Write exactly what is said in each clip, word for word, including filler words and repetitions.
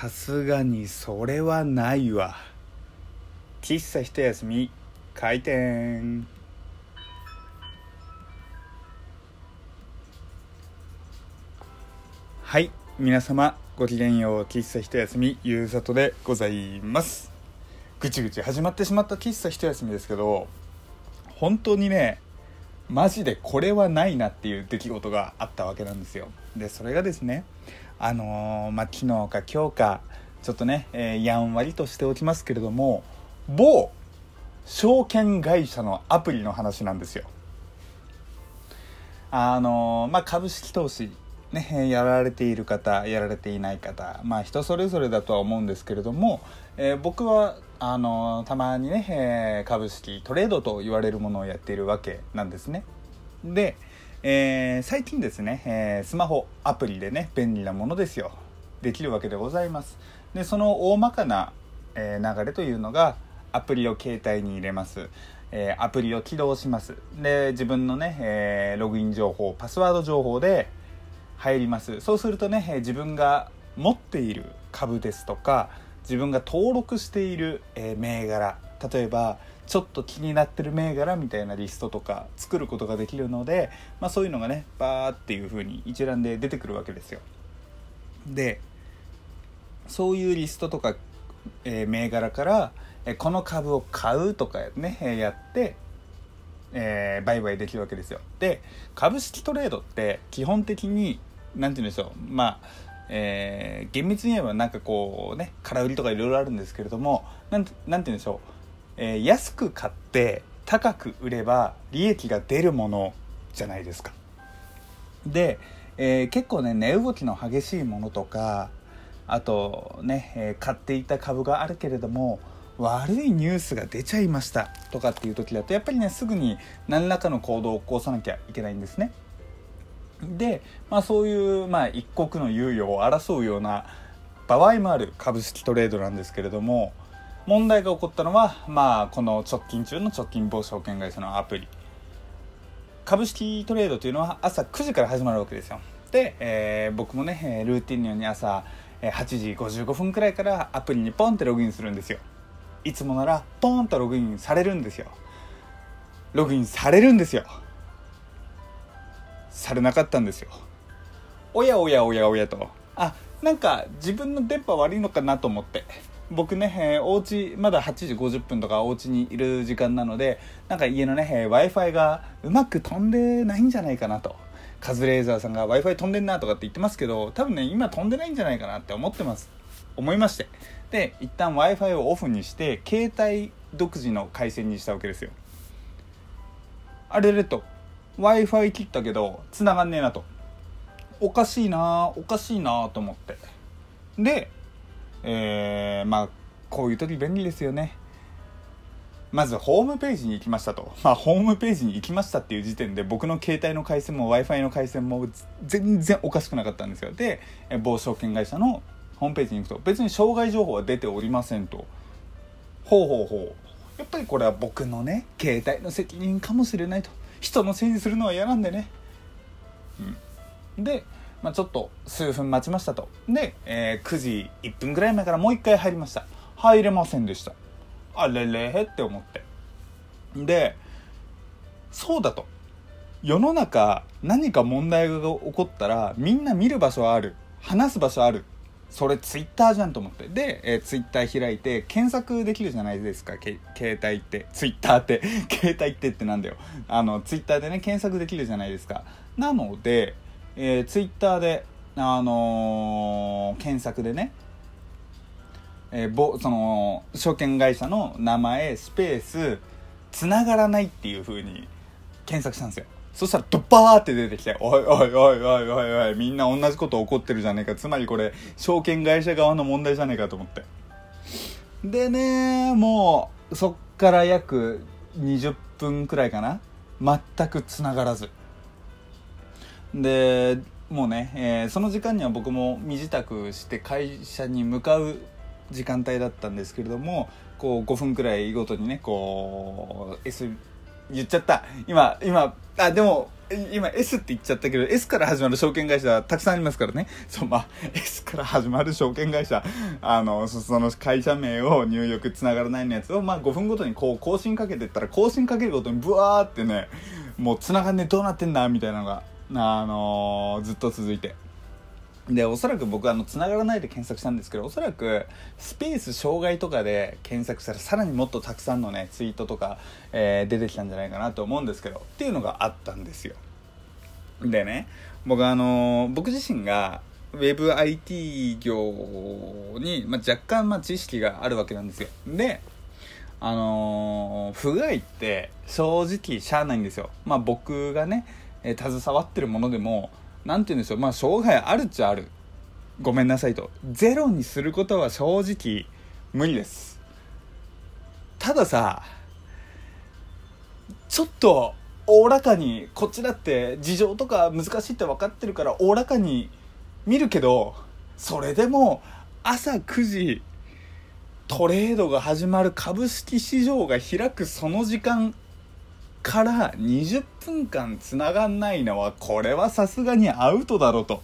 さすがにそれはないわ。喫茶一休み開店。はい、皆様ごきげんよう。喫茶一休みゆうさとでございます。ぐちぐち始まってしまった喫茶一休みですけど、本当にねマジでこれはないなっていう出来事があったわけなんですよ。でそれがですね、あのー、まあ昨日か今日かちょっとね、えー、やんわりとしておきますけれども、某証券会社のアプリの話なんですよ。あのー、まあ株式投資ね、やられている方やられていない方、まあ人それぞれだとは思うんですけれども、えー、僕はあのたまにね、えー、株式トレードと言われるものをやっているわけなんですね。で、えー、最近ですね、えー、スマホアプリでね便利なものですよ、できるわけでございます。でその大まかな、えー、流れというのが、アプリを携帯に入れます、えー、アプリを起動します。で自分のね、えー、ログイン情報、パスワード情報で入ります。そうするとね、自分が持っている株ですとか、自分が登録している銘柄、例えばちょっと気になってる銘柄みたいなリストとか作ることができるので、まあ、そういうのがねバーっていう風に一覧で出てくるわけですよ。でそういうリストとか、えー、銘柄から、えー、この株を買うとかね、えー、やってえー、売買できるわけですよ。で株式トレードって基本的になんて言うんでしょう、まあ、えー、厳密に言えばなんかこうね空売りとかいろいろあるんですけれども、なんて、なんて言うんでしょう、えー、安く買って高く売れば利益が出るものじゃないですか。で、えー、結構ね値動きの激しいものとか、あとね、えー、買っていた株があるけれども悪いニュースが出ちゃいましたとかっていう時だと、やっぱりねすぐに何らかの行動を起こさなきゃいけないんですね。で、まあ、そういう、まあ、一刻の猶予を争うような場合もある株式トレードなんですけれども、問題が起こったのは、まあ、この直近中の直近某証券会社のアプリ。株式トレードというのは朝くじから始まるわけですよ。で、えー、僕もねルーティンのように朝はちじごじゅうごふんくらいからアプリにポンってログインするんですよ。いつもならポーンとログインされるんですよ。ログインされるんですよ。されなかったんですよ。おやおやおやおやと、あ、なんか自分の電波悪いのかなと思って。僕ね、えー、お家まだはちじごじゅっぷんとかお家にいる時間なので、なんか家のね、えー、Wi-Fi がうまく飛んでないんじゃないかなと。カズレーザーさんが Wi-Fi 飛んでんなとかって言ってますけど、多分ね今飛んでないんじゃないかなって思ってます。思いまして、で一旦 Wi-Fi をオフにして携帯独自の回線にしたわけですよ。あれれと Wi-Fi 切ったけど繋がんねえなと、おかしいなおかしいなと思って、で、えー、まあこういう時便利ですよね。まずホームページに行きましたと、まあホームページに行きましたっていう時点で僕の携帯の回線も Wi-Fi の回線も全然おかしくなかったんですよ。で某証券会社のホームページに行くと、別に障害情報は出ておりませんと。ほうほうほう、やっぱりこれは僕のね携帯の責任かもしれないと、人のせいにするのは嫌なんでね、うん、で、まあ、ちょっと数分待ちましたと。で、えー、くじいっぷんぐらい前からもう一回入りました。入れませんでした。あれれって思って、でそうだと、世の中何か問題が起こったらみんな見る場所ある、話す場所ある、それツイッターじゃんと思って、で、えー、ツイッター開いて検索できるじゃないですか、け携帯ってツイッターって携帯ってってなんだよ、あのツイッターでね検索できるじゃないですか。なので、えー、ツイッターであのー、検索でね、えー、ぼその証券会社の名前スペースつながらないっていう風に検索したんですよ。そしたらドバーって出てきて、おいおいおいおいおいおい、みんな同じこと起こってるじゃねえか、つまりこれ証券会社側の問題じゃねえかと思って。でね、もうそっから約にじゅっぷんくらいかな、全くつながらずで、もうね、えー、その時間には僕も身支度して会社に向かう時間帯だったんですけれども、こうごふんくらいごとにねこう S言っちゃった。今、今、あ、でも今 S って言っちゃったけど S から始まる証券会社たくさんありますからね。そう、まあ、S から始まる証券会社、あの そ, その会社名を入力つながらないのやつを、まあ、ごふんごとにこう更新かけてったら更新かけるごとにブワーってね、もうつながんねえどうなってんだみたいなのが、あのー、ずっと続いて、でおそらく僕はあのつながらないで検索したんですけど、おそらくスペース障害とかで検索したらさらにもっとたくさんのねツイートとか、えー、出てきたんじゃないかなと思うんですけど、っていうのがあったんですよ。でね、僕あのー、僕自身が Web アイティー 業に、まあ、若干、まあ、知識があるわけなんですよ。であのー、不具合って正直しゃあないんですよ。まあ僕がね、えー、携わってるものでもなんて言うんでしょう、まあ障害あるっちゃある、ごめんなさいと、ゼロにすることは正直無理です。たださ、ちょっとおおらかにこっちだって事情とか難しいって分かってるからおおらかに見るけど、それでも朝くじトレードが始まる、株式市場が開くその時間からにじゅっぷんかんつながんないのはこれはさすがにアウトだろうと。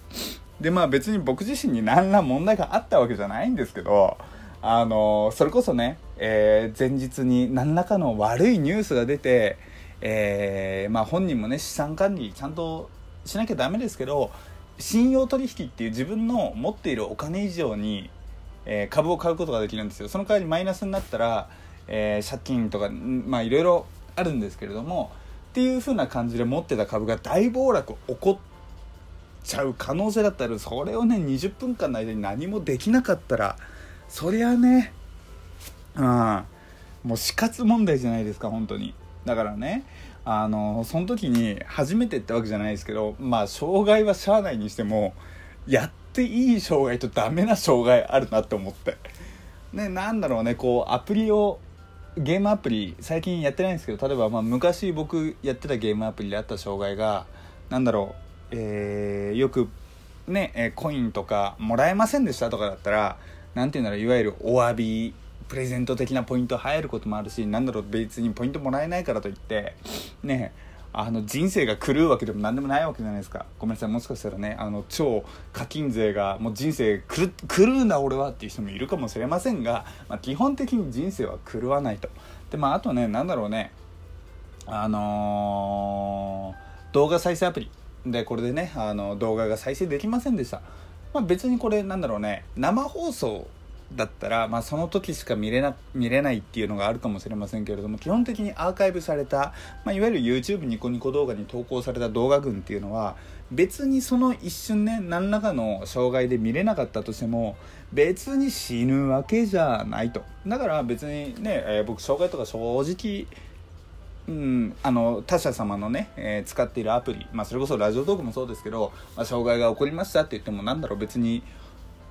でまあ別に僕自身に何ら問題があったわけじゃないんですけど、あのそれこそね、えー、前日に何らかの悪いニュースが出て、えー、まあ本人もね資産管理ちゃんとしなきゃダメですけど、信用取引っていう自分の持っているお金以上にえー、株を買うことができるんですよ。その代わりマイナスになったら、えー、借金とかまあいろいろあるんですけれども、っていう風な感じで持ってた株が大暴落起こっちゃう可能性だったら、それをねにじゅっぷんかんの間に何もできなかったら、そりゃね、うん、もう死活問題じゃないですか本当に。だからね、あのその時に初めてってわけじゃないですけど、まあ障害はしゃあないにしても、やっいい障害とダメな障害あるなって思って、ね、なんだろうね、こうアプリをゲームアプリ最近やってないんですけど、例えばまあ昔僕やってたゲームアプリであった障害がなんだろう、えー、よくね、えー、コインとかもらえませんでしたとかだったら、なんていうんだろう、いわゆるお詫びプレゼント的なポイント入ることもあるし、なんだろう別にポイントもらえないからといってね、あの人生が狂うわけでも何でもないわけじゃないですか。ごめんなさい、もしかしたらね、あの超課金税がもう人生狂うんだ俺はっていう人もいるかもしれませんが、まあ、基本的に人生は狂わないと。でまああとね、なんだろうね、あのー、動画再生アプリでこれでね、あの動画が再生できませんでした。まあ別にこれなんだろうね、生放送だったら、まあ、その時しか見れな、見れないっていうのがあるかもしれませんけれども、基本的にアーカイブされた、まあ、いわゆる YouTube ニコニコ動画に投稿された動画群っていうのは、別にその一瞬ね何らかの障害で見れなかったとしても別に死ぬわけじゃないと。だから別にね、えー、僕障害とか正直、うん、あの他社様のね、えー、使っているアプリ、まあ、それこそラジオトークもそうですけど、まあ、障害が起こりましたって言ってもなんだろう別に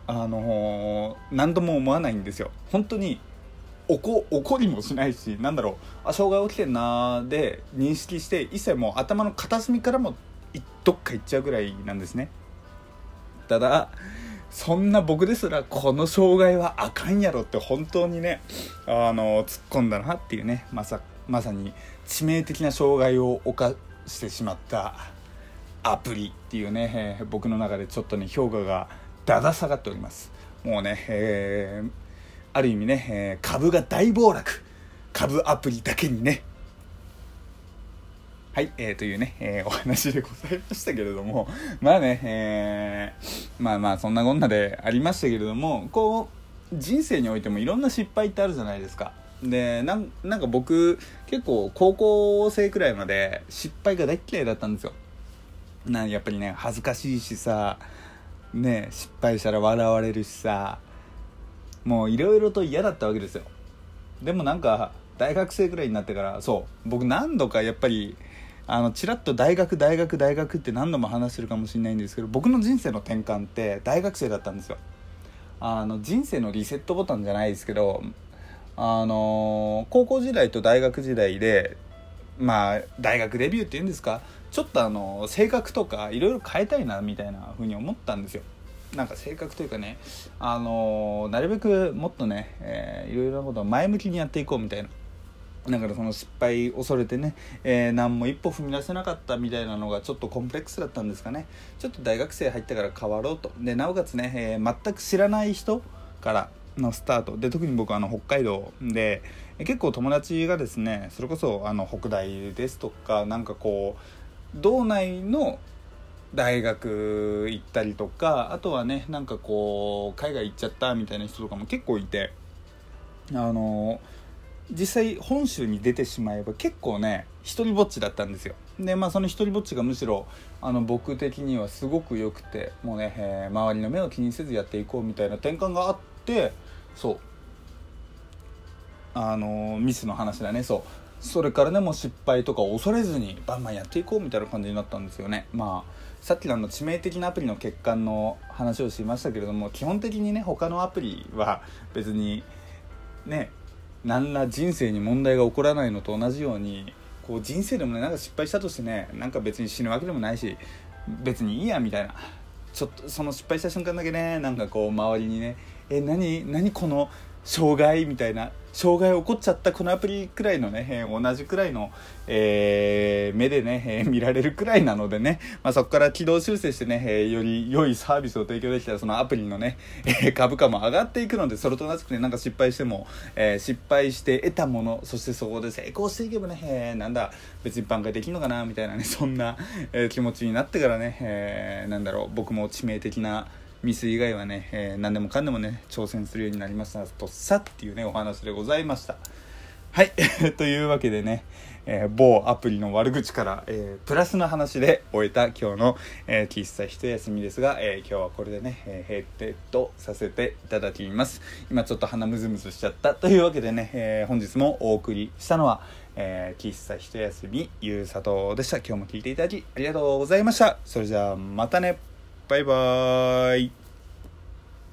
あのー、何度も思わないんですよ本当に。怒りもしないし、なんだろう、あ障害起きてんなで認識して、一切もう頭の片隅からもどっか行っちゃうぐらいなんですね。ただそんな僕ですらこの障害はあかんやろって本当にね、あのー、突っ込んだなっていうね、まさ、まさに致命的な障害を犯してしまったアプリっていうね、えー、僕の中でちょっとね評価がだだ下がっております。もうね、えー、ある意味ね、えー、株が大暴落、株アプリだけにね、はい、えー、というね、えー、お話でございましたけれども、まあね、えー、まあまあそんなこんなでありましたけれども、こう人生においてもいろんな失敗ってあるじゃないですか。でな ん, なんか僕結構高校生くらいまで失敗が大嫌いだったんですよ。なんやっぱりね恥ずかしいしさ。ね、失敗したら笑われるしさ、もういろいろと嫌だったわけですよ。でもなんか大学生くらいになってから、そう僕何度かやっぱりあのちらっと大学大学大学って何度も話してるかもしれないんですけど、僕の人生の転換って大学生だったんですよ。あの人生のリセットボタンじゃないですけど、あの高校時代と大学時代で、まあ大学デビューっていうんですか、ちょっとあの性格とかいろいろ変えたいなみたいな風に思ったんですよ。なんか性格というかね、あのなるべくもっとね、えー、いろいろなことを前向きにやっていこうみたいな、だからその失敗を恐れてね、えー、何も一歩踏み出せなかったみたいなのがちょっとコンプレックスだったんですかね。ちょっと大学生入ったから変わろうと。でなおかつね、えー、全く知らない人からのスタートで、特に僕はあの北海道で結構友達がですね、それこそあの北大ですとか、なんかこう道内の大学行ったりとか、あとはねなんかこう海外行っちゃったみたいな人とかも結構いて、あの実際本州に出てしまえば結構ね一人ぼっちだったんですよ。でまあその一人ぼっちがむしろあの僕的にはすごく良くて、もうね、えー、周りの目を気にせずやっていこうみたいな転換があって、そうあのミスの話だね。そうそれからね、もう失敗とか恐れずにバンバンやっていこうみたいな感じになったんですよね。まあさっきのあの致命的なアプリの欠陥の話をしましたけれども、基本的にね他のアプリは別にね何ら人生に問題が起こらないのと同じように、こう人生でもねなんか失敗したとしてね、なんか別に死ぬわけでもないし、別にいいやみたいな、ちょっとその失敗した瞬間だけね、なんかこう周りにね、え何何この障害みたいな、障害起こっちゃったこのアプリくらいのね、同じくらいの、えー、目でね、えー、見られるくらいなのでね、まあ、そこから軌道修正してね、えー、より良いサービスを提供できたらそのアプリのね、えー、株価も上がっていくので、それと同じくねなんか失敗しても、えー、失敗して得たもの、そしてそこで成功していけばね、えー、なんだ別に挽回できるのかなみたいなね、そんな、えー、気持ちになってからね、えー、なんだろう僕も致命的なミス以外はね、えー、何でもかんでもね挑戦するようになりましたとさっていうねお話でございました。はいというわけでね、えー、某アプリの悪口から、えー、プラスの話で終えた今日の、えー、喫茶一休みですが、えー、今日はこれでね、えー、閉店とさせていただきます。今ちょっと鼻ムズムズしちゃったというわけでね、えー、本日もお送りしたのは、えー、喫茶一休みゆうさとでした。今日も聞いていただきありがとうございました。それじゃあまたね、バイバーイ。